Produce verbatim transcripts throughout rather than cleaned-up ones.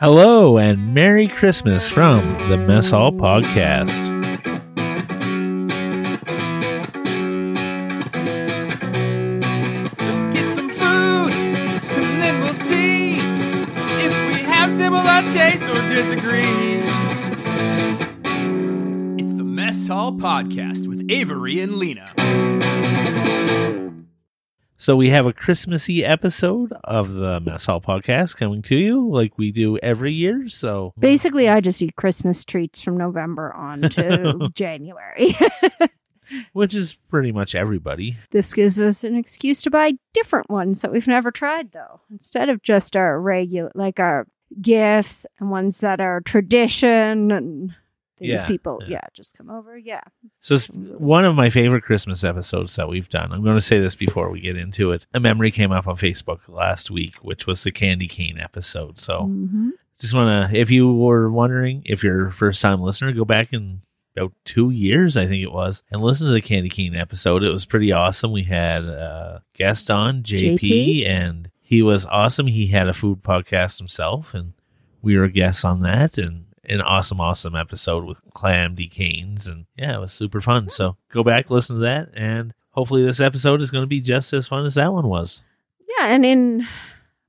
Hello and Merry Christmas from the Mess Hall Podcast. Let's get some food, and then we'll see if we have similar tastes or disagree. It's the Mess Hall Podcast with Avery and Lena. So we have a Christmassy episode of the Mess Hall Podcast coming to you like we do every year. So basically, I just eat Christmas treats from November on to January. Which is pretty much everybody. This gives us an excuse to buy different ones that we've never tried, though. Instead of just our regular, like our gifts and ones that are tradition and... These yeah, people, yeah. yeah, just come over, yeah. So it's one of my favorite Christmas episodes that we've done. I'm going to say this before we get into it. A memory came up on Facebook last week, which was the candy cane episode. So mm-hmm. just want to, if you were wondering, if you're a first-time listener, go back in about two years, I think it was, and listen to the candy cane episode. It was pretty awesome. We had a guest on, J P, J P, and he was awesome. He had a food podcast himself, and we were guests on that, and an awesome, awesome episode with clamdy canes. And yeah, it was super fun. So go back, listen to that. And hopefully this episode is going to be just as fun as that one was. Yeah. And in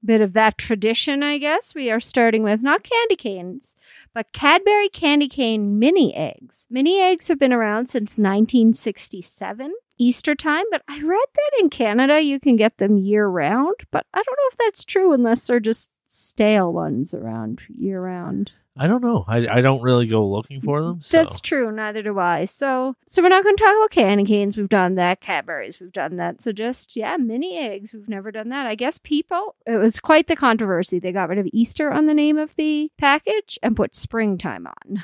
a bit of that tradition, I guess, we are starting with not candy canes, but Cadbury candy cane mini eggs. Mini eggs have been around since nineteen sixty-seven. Easter time, but I read that in Canada you can get them year round, but I don't know if that's true unless they're just stale ones around year round. I don't know. I, I don't really go looking for them. So. That's true. Neither do I. So so we're not going to talk about candy canes. We've done that. Cadbury's. We've done that. So just, yeah, mini eggs. We've never done that. I guess people, it was quite the controversy. They got rid of Easter on the name of the package and put springtime on.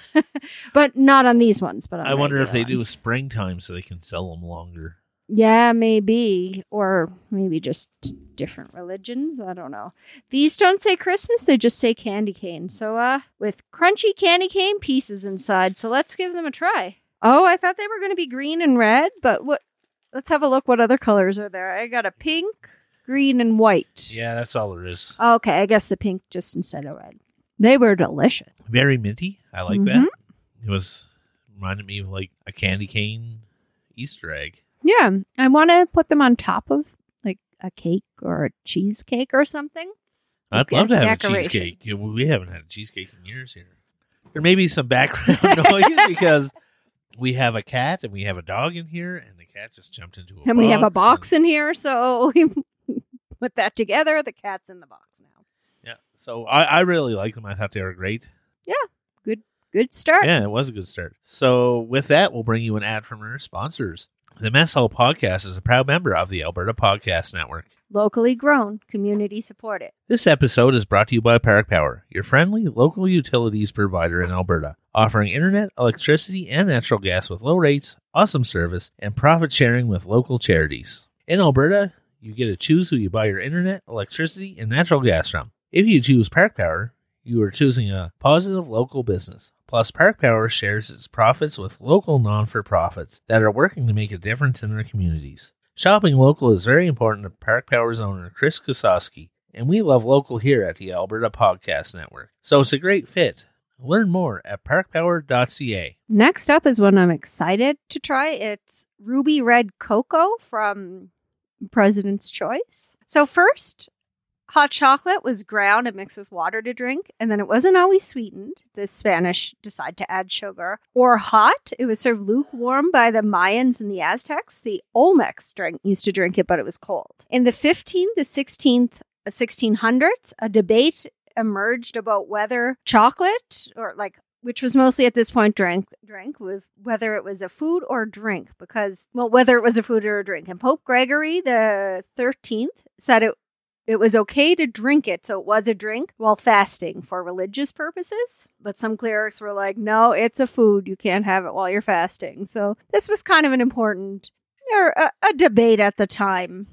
But not on these ones. But on I wonder if they ones. do springtime so they can sell them longer. Yeah, maybe. Or maybe just different religions. I don't know. These don't say Christmas. They just say candy cane. So uh, with crunchy candy cane pieces inside. So let's give them a try. Oh, I thought they were going to be green and red, but what? Let's have a look. What other colors are there? I got a pink, green, and white. Yeah, that's all there is. Okay, I guess the pink just instead of red. They were delicious. Very minty. I like mm-hmm. that. It was reminded me of like a candy cane Easter egg. Yeah, I want to put them on top of like a cake or a cheesecake or something. I'd love to have decoration. a cheesecake. We haven't had a cheesecake in years here. There may be some background noise because we have a cat and we have a dog in here, and the cat just jumped into a and box. And we have a box and... in here, so we put that together. The cat's in the box now. Yeah, so I, I really like them. I thought they were great. Yeah, good, good start. Yeah, it was a good start. So with that, we'll bring you an ad from our sponsors. The Mess Hall Podcast is a proud member of the Alberta Podcast Network. Locally grown, community supported. This episode is brought to you by Park Power, your friendly local utilities provider in Alberta, offering internet, electricity, and natural gas with low rates, awesome service, and profit sharing with local charities. In Alberta, you get to choose who you buy your internet, electricity, and natural gas from. If you choose Park Power, you are choosing a positive local business. Plus, Park Power shares its profits with local non-for-profits that are working to make a difference in their communities. Shopping local is very important to Park Power's owner, Chris Kososki, and we love local here at the Alberta Podcast Network. So it's a great fit. Learn more at park power dot c a. Next up is one I'm excited to try. It's Ruby Red Cocoa from President's Choice. So first... hot chocolate was ground and mixed with water to drink, and then it wasn't always sweetened. The Spanish decided to add sugar. Or hot, it was served lukewarm by the Mayans and the Aztecs. The Olmecs drink, used to drink it, but it was cold. In the fifteenth to sixteenth, sixteen hundreds, a debate emerged about whether chocolate, or like, which was mostly at this point drank, drank with whether it was a food or drink, because, well, whether it was a food or a drink. And Pope Gregory the thirteenth said it It was okay to drink it, so it was a drink while fasting for religious purposes. But some clerics were like, no, it's a food. You can't have it while you're fasting. So this was kind of an important or a, a debate at the time.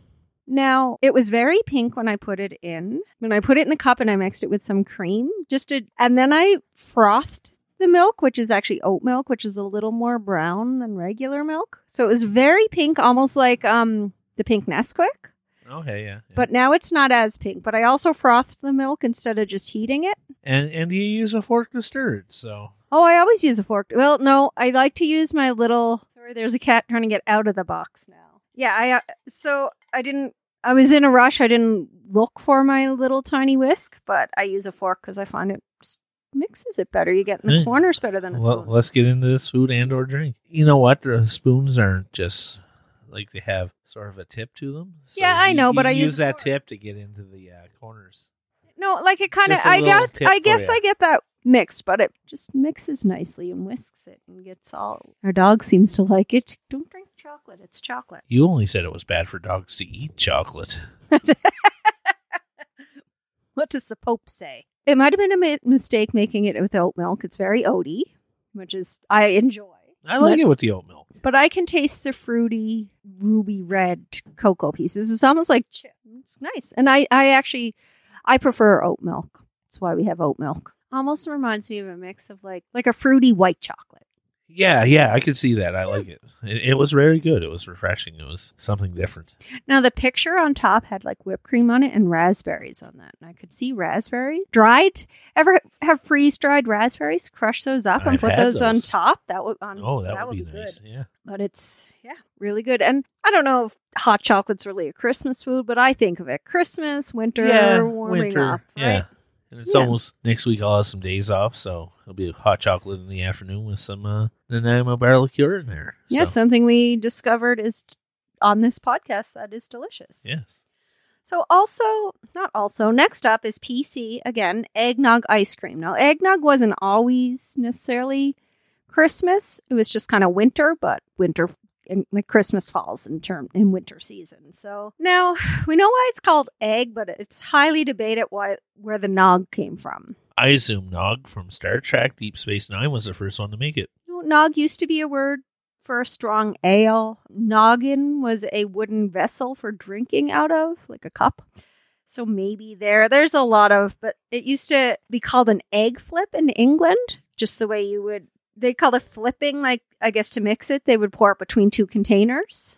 Now, it was very pink when I put it in. When I put it in the cup and I mixed it with some cream, just to, and then I frothed the milk, which is actually oat milk, which is a little more brown than regular milk. So it was very pink, almost like um the pink Nesquik. Okay, yeah, yeah. But now it's not as pink. But I also frothed the milk instead of just heating it. And and you use a fork to stir it, so. Oh, I always use a fork. Well, no, I like to use my little... Sorry, there's a cat trying to get out of the box now. Yeah, I uh, so I didn't... I was in a rush. I didn't look for my little tiny whisk, but I use a fork because I find it mixes it better. You get in the mm. corners better than a well, spoon. Let's get into this food and or drink. You know what? The spoons aren't just... Like they have sort of a tip to them. So yeah, I you, know, you but I use that fork. Tip to get into the uh, corners. No, like it kind of. I guess I guess I get that mixed, but it just mixes nicely and whisks it and gets all. Our dog seems to like it. Don't drink chocolate; it's chocolate. You only said it was bad for dogs to eat chocolate. What does the Pope say? It might have been a mi- mistake making it with oat milk. It's very oaty, which is I enjoy. I like but, it with the oat milk. But I can taste the fruity, ruby red cocoa pieces. It's almost like chips. It's nice. And I, I actually, I prefer oat milk. That's why we have oat milk. Almost reminds me of a mix of like, like a fruity white chocolate. Yeah, yeah. I could see that. I like it. it. It was very good. It was refreshing. It was something different. Now, the picture on top had like whipped cream on it and raspberries on that. And I could see raspberry dried. Ever have freeze-dried raspberries? Crush those up I've and put those, those on top. That would on, Oh, that, that would, would be, be nice. Good. Yeah. But it's, yeah, really good. And I don't know if hot chocolate's really a Christmas food, but I think of it Christmas, winter, yeah, warming winter, up. Right? Yeah. And it's yeah. almost next week. I'll have some days off, so it'll be hot chocolate in the afternoon with some uh, Nanaimo bar liqueur in there. So. Yeah, something we discovered is on this podcast that is delicious. Yes. So also, not also, next up is P C, again, eggnog ice cream. Now, eggnog wasn't always necessarily Christmas. It was just kind of winter, but winter and like Christmas falls in term in winter season. So now we know why it's called egg, but it's highly debated why where the nog came from. I assume nog from Star Trek Deep Space Nine was the first one to make it. Nog used to be a word for a strong ale. Noggin was a wooden vessel for drinking out of, like a cup. So maybe there, there's a lot of, but it used to be called an egg flip in England, just the way you would. They called it flipping, like, I guess to mix it, they would pour it between two containers.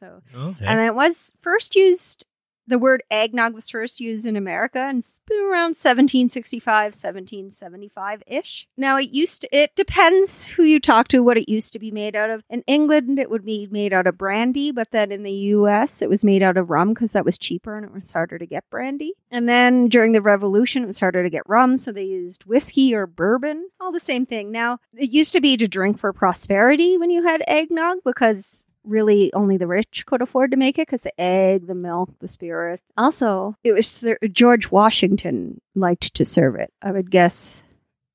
So, okay. And it was first used, the word eggnog was first used in America and around seventeen sixty-five, seventeen seventy-five-ish. Now, it used to, it depends who you talk to, what it used to be made out of. In England, it would be made out of brandy, but then in the U S, it was made out of rum because that was cheaper and it was harder to get brandy. And then during the Revolution, it was harder to get rum, so they used whiskey or bourbon, all the same thing. Now, it used to be to drink for prosperity when you had eggnog because... Really, only the rich could afford to make it because the egg, the milk, the spirit. Also, it was Sir George Washington liked to serve it. I would guess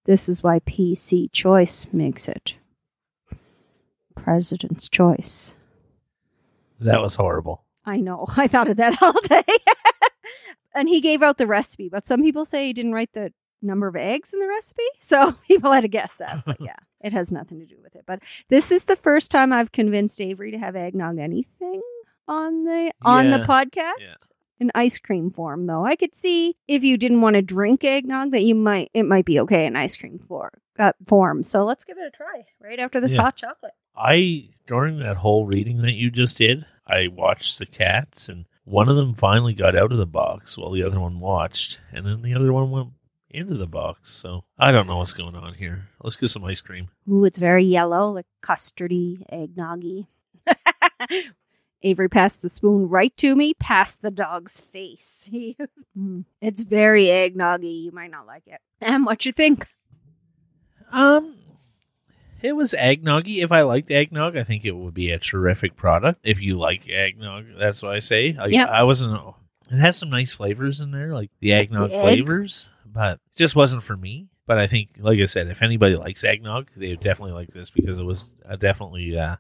this is why P C Choice makes it. President's Choice. That was horrible. I know. I thought of that all day. And he gave out the recipe, but some people say he didn't write the number of eggs in the recipe, so people had to guess that. But yeah, it has nothing to do with it. But this is the first time I've convinced Avery to have eggnog anything on the on yeah. the podcast yeah. in ice cream form. Though I could see if you didn't want to drink eggnog, that you might it might be okay in ice cream for, uh, form. So let's give it a try right after this yeah. hot chocolate. I during that whole reading that you just did, I watched the cats, and one of them finally got out of the box while the other one watched, and then the other one went into the box. So I don't know what's going on here. Let's get some ice cream. Ooh, it's very yellow, like custardy, eggnoggy. Avery passed the spoon right to me, past the dog's face. It's very eggnoggy. You might not like it. And what you think? Um, it was eggnoggy. If I liked eggnog, I think it would be a terrific product. If you like eggnog, that's what I say. I, yep. I wasn't. It has some nice flavors in there, like the eggnog the egg. flavors. But it just wasn't for me. But I think, like I said, if anybody likes eggnog, they would definitely like this because it was a definitely uh,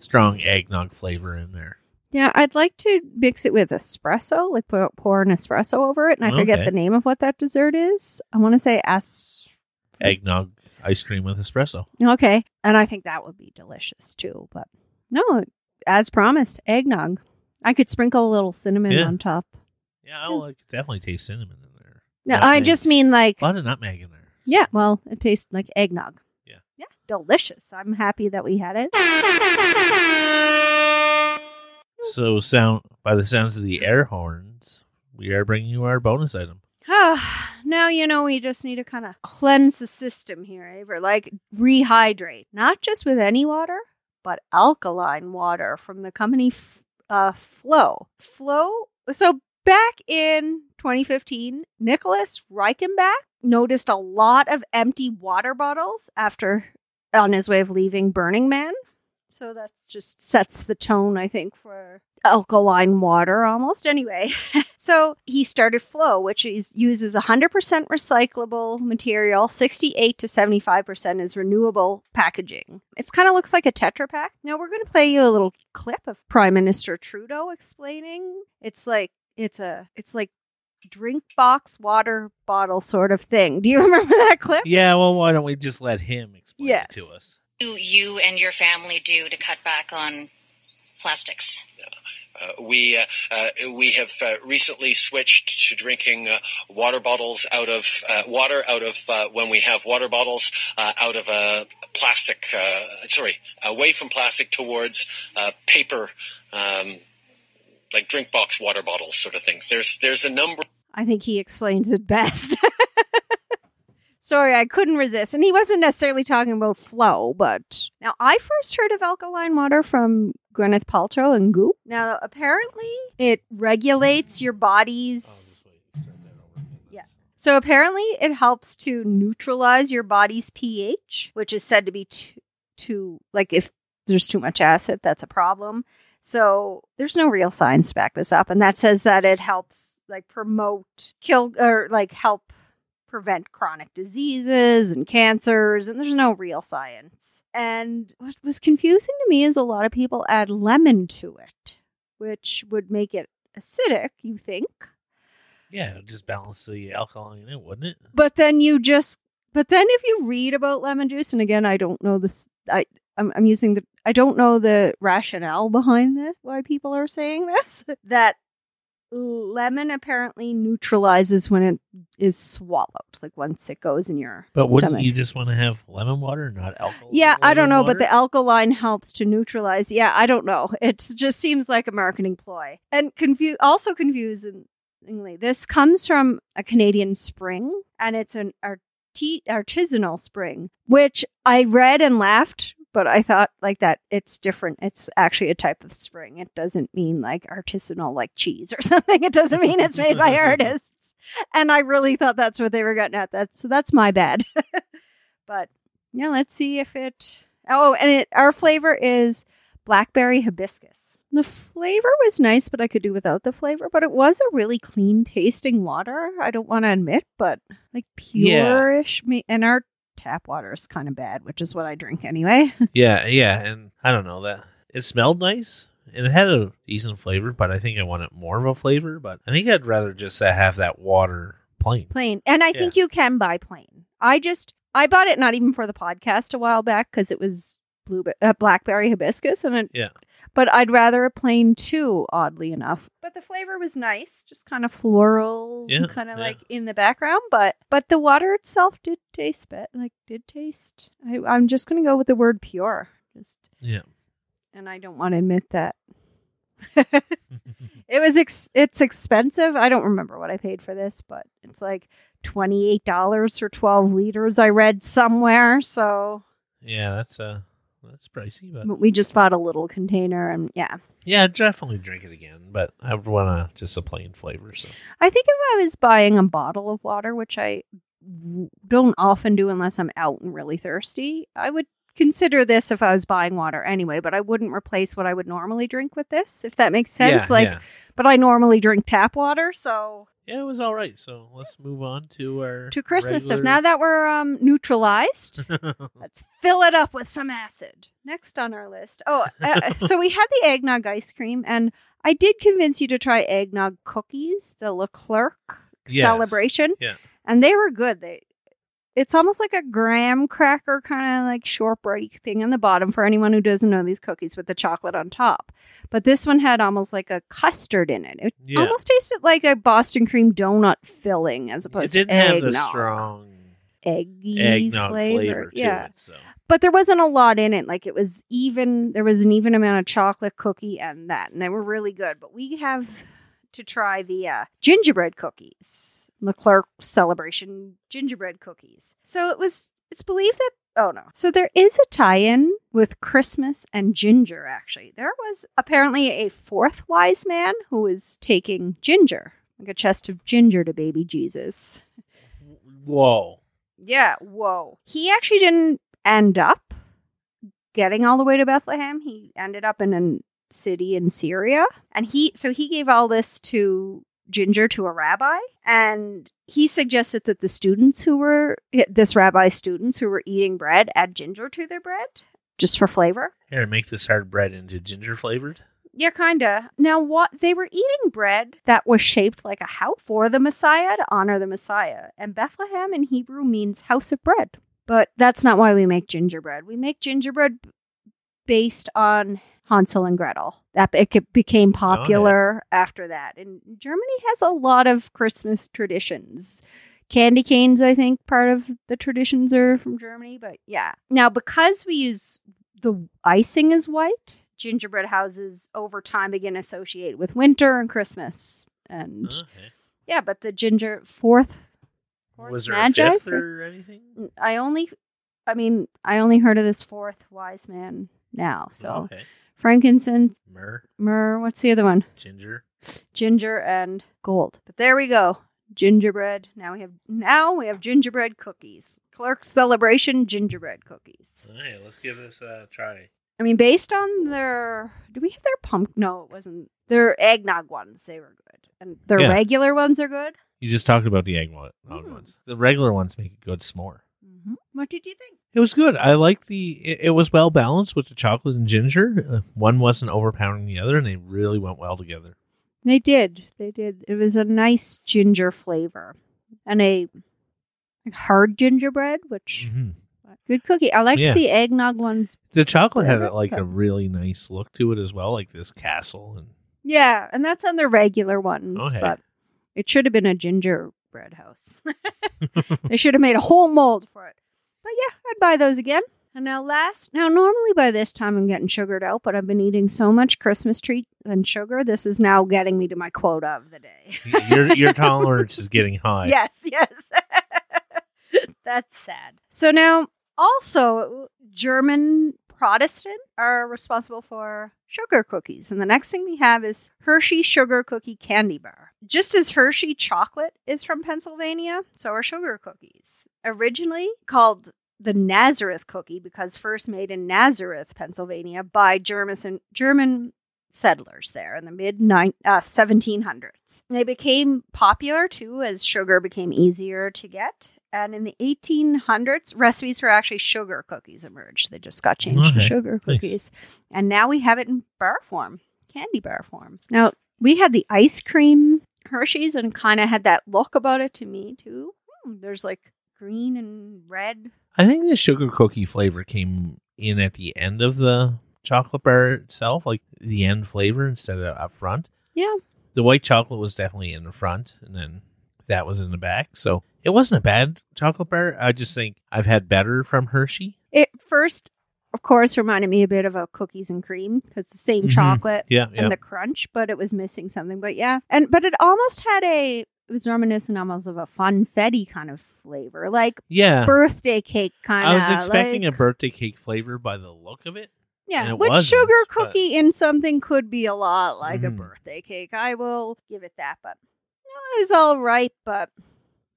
strong eggnog flavor in there. Yeah, I'd like to mix it with espresso, like pour, pour an espresso over it. And I okay. forget the name of what that dessert is. I want to say as- eggnog ice cream with espresso. Okay. And I think that would be delicious too. But no, as promised, eggnog. I could sprinkle a little cinnamon yeah. on top. Yeah, I yeah. definitely taste cinnamon in there. No, nutmeg. I just mean like... A lot of nutmeg in there. Yeah, well, it tastes like eggnog. Yeah. Yeah, delicious. I'm happy that we had it. So, sound by the sounds of the air horns, we are bringing you our bonus item. Now, you know, we just need to kind of cleanse the system here, Avery. Like, rehydrate. Not just with any water, but alkaline water from the company uh, Flow. Flow? So, back in twenty fifteen, Nicholas Reichenbach noticed a lot of empty water bottles after on his way of leaving Burning Man. So that just sets the tone, I think, for alkaline water almost. Anyway, so he started Flow, which is, uses one hundred percent recyclable material. sixty-eight to seventy-five percent is renewable packaging. It kind of looks like a Tetra Pak. Now, we're going to play you a little clip of Prime Minister Trudeau explaining. It's like, it's a, it's like drink box, water bottle sort of thing. Do you remember that clip? Yeah, well, why don't we just let him explain yes. it to us? You and your family do to cut back on plastics? Uh, we uh, uh, we have uh, recently switched to drinking uh, water bottles out of uh, water out of uh, when we have water bottles uh, out of a plastic. Uh, sorry, away from plastic towards uh, paper, um, like drink box water bottles, sort of things. There's there's a number. I think he explains it best. Sorry, I couldn't resist. And he wasn't necessarily talking about Flow, but... Now, I first heard of alkaline water from Gwyneth Paltrow and Goop. Now, apparently, it regulates your body's... Oh, yeah. So, apparently, it helps to neutralize your body's pH, which is said to be too... too like, if there's too much acid, that's a problem. So, there's no real science to back this up. And that says that it helps, like, promote... Kill... Or, like, help... prevent chronic diseases and cancers, and there's no real science. And what was confusing to me is a lot of people add lemon to it, which would make it acidic, you think. Yeah, it would just balance the alcohol in it, wouldn't it? But then you just, but then if you read about lemon juice, and again, I don't know this, I, I'm, I'm using the, I don't know the rationale behind this, why people are saying this, that lemon apparently neutralizes when it is swallowed, like once it goes in your But wouldn't stomach. You just want to have lemon water, not alkaline? Yeah, I don't know, water? But the alkaline helps to neutralize. Yeah, I don't know. It just seems like a marketing ploy. And confu- also confusingly, this comes from a Canadian spring, and it's an art- artisanal spring, which I read and laughed. But I thought like that, it's different. It's actually a type of spring. It doesn't mean like artisanal, like cheese or something. It doesn't mean it's made by artists. And I really thought that's what they were getting at. That, so that's my bad. But yeah, let's see if it... Oh, and it, our flavor is blackberry hibiscus. The flavor was nice, but I could do without the flavor. But it was a really clean tasting water. I don't want to admit, but like pure-ish. Yeah. And our tap water is kind of bad, which is what I drink anyway. yeah, yeah, and I don't know that it smelled nice and it had a decent flavor, but I think I wanted more of a flavor. But I think I'd rather just have that water plain, plain. And I yeah. think you can buy plain. I just I bought it not even for the podcast a while back because it was blue uh, blackberry hibiscus, and it, yeah. But I'd rather a plain too, oddly enough. But the flavor was nice, just kind of floral, yeah, kind of yeah. like in the background. But but the water itself did taste bad. Like did taste. I, I'm just gonna go with the word pure. Just yeah. And I don't want to admit that. It was ex- it's expensive. I don't remember what I paid for this, but it's like twenty-eight dollars for twelve liters. I read somewhere. So yeah, that's a. Uh... That's pricey, but... but we just bought a little container, and yeah. Yeah, I'd definitely drink it again, but I would want to just a plain flavor. So I think if I was buying a bottle of water, which I don't often do unless I'm out and really thirsty, I would consider this if I was buying water anyway, but I wouldn't replace what I would normally drink with this, if that makes sense. Yeah, like, yeah. But I normally drink tap water, so... Yeah, it was all right. So let's move on to our to Christmas regular... stuff. Now that we're um, neutralized, let's fill it up with some acid. Next on our list. Oh, uh, so we had the eggnog ice cream, and I did convince you to try eggnog cookies, the Leclerc yes. celebration. Yeah, and they were good. They, it's almost like a graham cracker kind of like shortbready thing on the bottom for anyone who doesn't know these cookies with the chocolate on top. But this one had almost like a custard in it. It yeah. almost tasted like a Boston cream donut filling as opposed to eggnog. It didn't have the strong eggy eggnog flavor, flavor to yeah. it, so. But there wasn't a lot in it. Like it was even. There was an even amount of chocolate cookie and that, and they were really good. But we have to try the uh, gingerbread cookies, Leclerc celebration gingerbread cookies. So it was. It's believed that. Oh, no. So there is a tie-in with Christmas and ginger, actually. There was apparently a fourth wise man who was taking ginger, like a chest of ginger to baby Jesus. Whoa. Yeah, whoa. He actually didn't end up getting all the way to Bethlehem. He ended up in a city in Syria. And he, so he gave all this to... ginger to a rabbi, and he suggested that the students who were this rabbi's students who were eating bread add ginger to their bread just for flavor. Here, make this hard bread into ginger flavored. Yeah, kinda. Now, what they were eating bread that was shaped like a house for the Messiah to honor the Messiah, and Bethlehem in Hebrew means house of bread. But that's not why we make gingerbread. We make gingerbread based on Hansel and Gretel. That it became popular oh, yeah. after that. And Germany has a lot of Christmas traditions. Candy canes, I think, part of the traditions are from Germany. But yeah. Now, because we use the icing is white, gingerbread houses over time begin to associate with winter and Christmas. And okay. yeah, but the ginger fourth, fourth was there magi, a fifth or anything? I only, I mean, I only heard of this fourth wise man now. So. Okay. Frankincense, myrrh, myrrh. What's the other one? Ginger, ginger and gold. But there we go, gingerbread. Now we have now we have gingerbread cookies. Leclerc's celebration gingerbread cookies. All right, let's give this a try. I mean, based on their, do we have their pumpkin? No, it wasn't their eggnog ones. They were good, and their yeah. regular ones are good. You just talked about the eggnog mm. ones. The regular ones make a good s'more. Mm-hmm. What did you think? It was good. I liked the, it, it was well balanced with the chocolate and ginger. Uh, one wasn't overpowering the other, and they really went well together. They did. They did. It was a nice ginger flavor and a hard gingerbread, which, mm-hmm. good cookie. I liked yeah. the eggnog ones. The chocolate had like good. a really nice look to it as well, like this castle. and Yeah, and that's on the regular ones, okay. but it should have been a ginger bread house. They should have made a whole mold for it. But yeah, I'd buy those again. And now last, now normally by this time I'm getting sugared out, but I've been eating so much Christmas treat and sugar. This is now getting me to my quota of the day. your, your tolerance is getting high. Yes, yes. That's sad. So now also German Protestant are responsible for sugar cookies. And the next thing we have is Hershey sugar cookie candy bar. Just as Hershey chocolate is from Pennsylvania, so are sugar cookies. Originally called the Nazareth cookie because first made in Nazareth, Pennsylvania by German, German settlers there in the mid seventeen hundreds. They became popular too as sugar became easier to get. And in the eighteen hundreds, recipes for actually sugar cookies emerged. They just got changed okay. to sugar cookies. Nice. And now we have it in bar form, candy bar form. Now, we had the ice cream Hershey's and kind of had that look about it to me, too. Hmm, there's like green and red. I think the sugar cookie flavor came in at the end of the chocolate bar itself, like the end flavor instead of up front. Yeah. The white chocolate was definitely in the front, and then that was in the back, so... It wasn't a bad chocolate bar. I just think I've had better from Hershey. It first, of course, reminded me a bit of a cookies and cream because the same mm-hmm. chocolate yeah, and yeah. the crunch, but it was missing something. But yeah, and but it almost had a, it was reminiscent almost of a funfetti kind of flavor, like yeah. birthday cake kind of. I was expecting like, a birthday cake flavor by the look of it. Yeah, which sugar cookie but... in something could be a lot like mm. a birthday cake. I will give it that, but no, it was all right, but...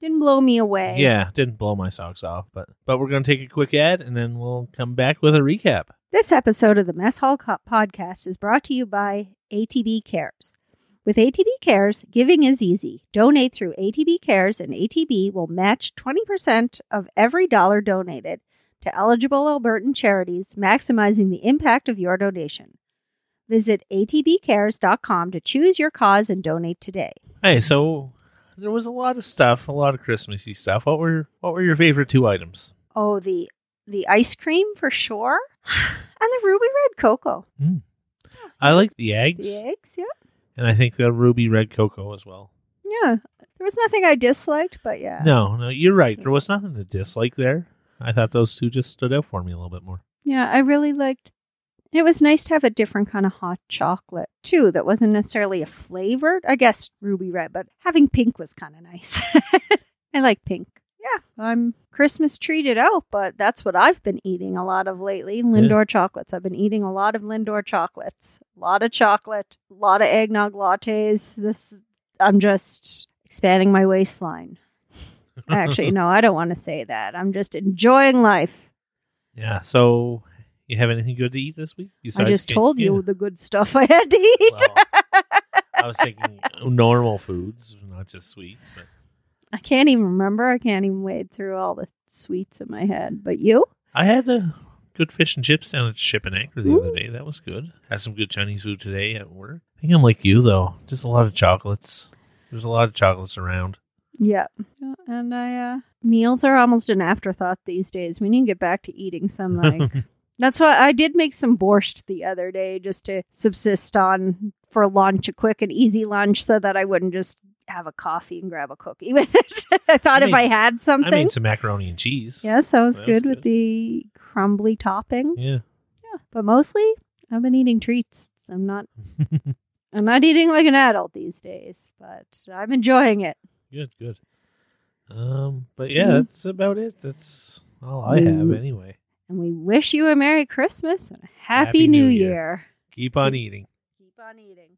Didn't blow me away. Yeah, didn't blow my socks off. But but we're going to take a quick ad, and then we'll come back with a recap. This episode of the Mess Hall Podcast is brought to you by A T B Cares. With A T B Cares, giving is easy. Donate through A T B Cares, and A T B will match twenty percent of every dollar donated to eligible Albertan charities, maximizing the impact of your donation. Visit A T B cares dot com to choose your cause and donate today. Hey, so... There was a lot of stuff, a lot of Christmassy stuff. What were what were your favorite two items? Oh, the the ice cream for sure, and the Ruby Red Cocoa. Mm. Yeah. I like the eggs. The eggs, yeah. And I think the Ruby Red Cocoa as well. Yeah. There was nothing I disliked, but yeah. No, no, you're right. There was nothing to dislike there. I thought those two just stood out for me a little bit more. Yeah, I really liked... It was nice to have a different kind of hot chocolate, too, that wasn't necessarily a flavored. I guess ruby red, but having pink was kind of nice. I like pink. Yeah, I'm Christmas treated out, but that's what I've been eating a lot of lately. Lindor yeah. chocolates. I've been eating a lot of Lindor chocolates. A lot of chocolate, a lot of eggnog lattes. This, I'm just... expanding my waistline. Actually, no, I don't want to say that. I'm just enjoying life. Yeah. So, you have anything good to eat this week? Besides I just told you the good stuff I had to eat. Well, I was thinking normal foods, not just sweets. But I can't even remember. I can't even wade through all the sweets in my head. But you? I had a good fish and chips down at Ship and Anchor the Ooh. other day. That was good. Had some good Chinese food today at work. I think I'm like you, though. Just a lot of chocolates. There's a lot of chocolates around. Yeah. And I, uh, meals are almost an afterthought these days. We need to get back to eating some, like... That's why I did make some borscht the other day, just to subsist on for lunch, a quick and easy lunch, so that I wouldn't just have a coffee and grab a cookie with it. I thought I made, if I had something... I made some macaroni and cheese. Yes, I was that good was with good. the crumbly topping. Yeah. Yeah. But mostly, I've been eating treats. I'm not... I'm not eating like an adult these days, but I'm enjoying it. Good, good. Um, but yeah, that's about it. That's all I have anyway. And we wish you a Merry Christmas and a Happy, Happy New, New Year. Year. Keep on eating. Keep on eating.